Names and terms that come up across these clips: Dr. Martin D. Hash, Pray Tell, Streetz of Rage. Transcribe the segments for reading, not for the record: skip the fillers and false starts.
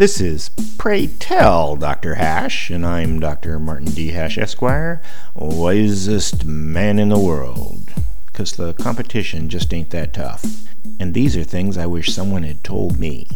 This is Pray Tell, Dr. Hash, and I'm Dr. Martin D. Hash, Esquire, wisest man in the world, 'cause the competition just ain't that tough. And these are things I wish someone had told me.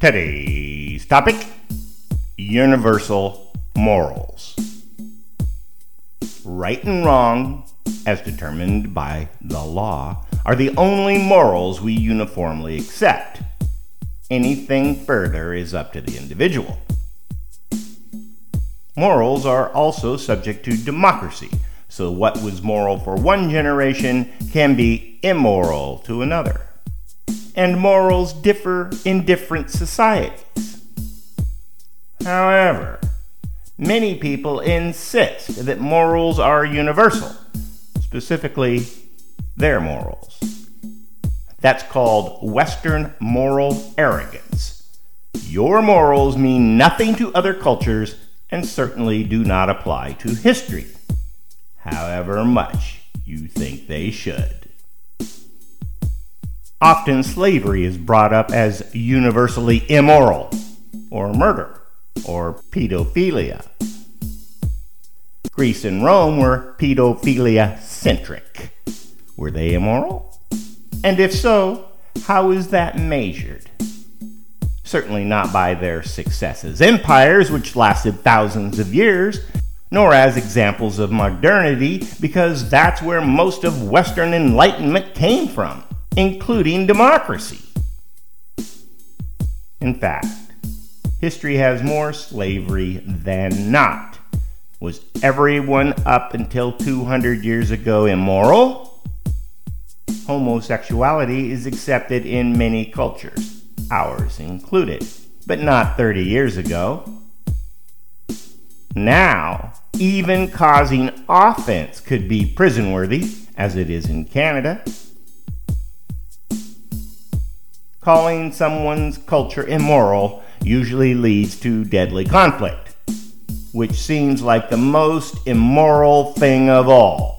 Today's topic, universal morals. Right and wrong, as determined by the law, are the only morals we uniformly accept. Anything further is up to the individual. Morals are also subject to democracy, so what was moral for one generation can be immoral to another. And morals differ in different societies. However, many people insist that morals are universal, specifically their morals. That's called Western moral arrogance. Your morals mean nothing to other cultures and certainly do not apply to history, however much you think they should. Often slavery is brought up as universally immoral, or murder, or pedophilia. Greece and Rome were pedophilia-centric. Were they immoral? And if so, how is that measured? Certainly not by their success as empires, which lasted thousands of years, nor as examples of modernity, because that's where most of Western Enlightenment came from, including democracy. In fact, history has more slavery than not. Was everyone up until 200 years ago immoral? Homosexuality is accepted in many cultures, ours included, but not 30 years ago. Now, even causing offense could be prison-worthy, as it is in Canada. Calling someone's culture immoral usually leads to deadly conflict, which seems like the most immoral thing of all.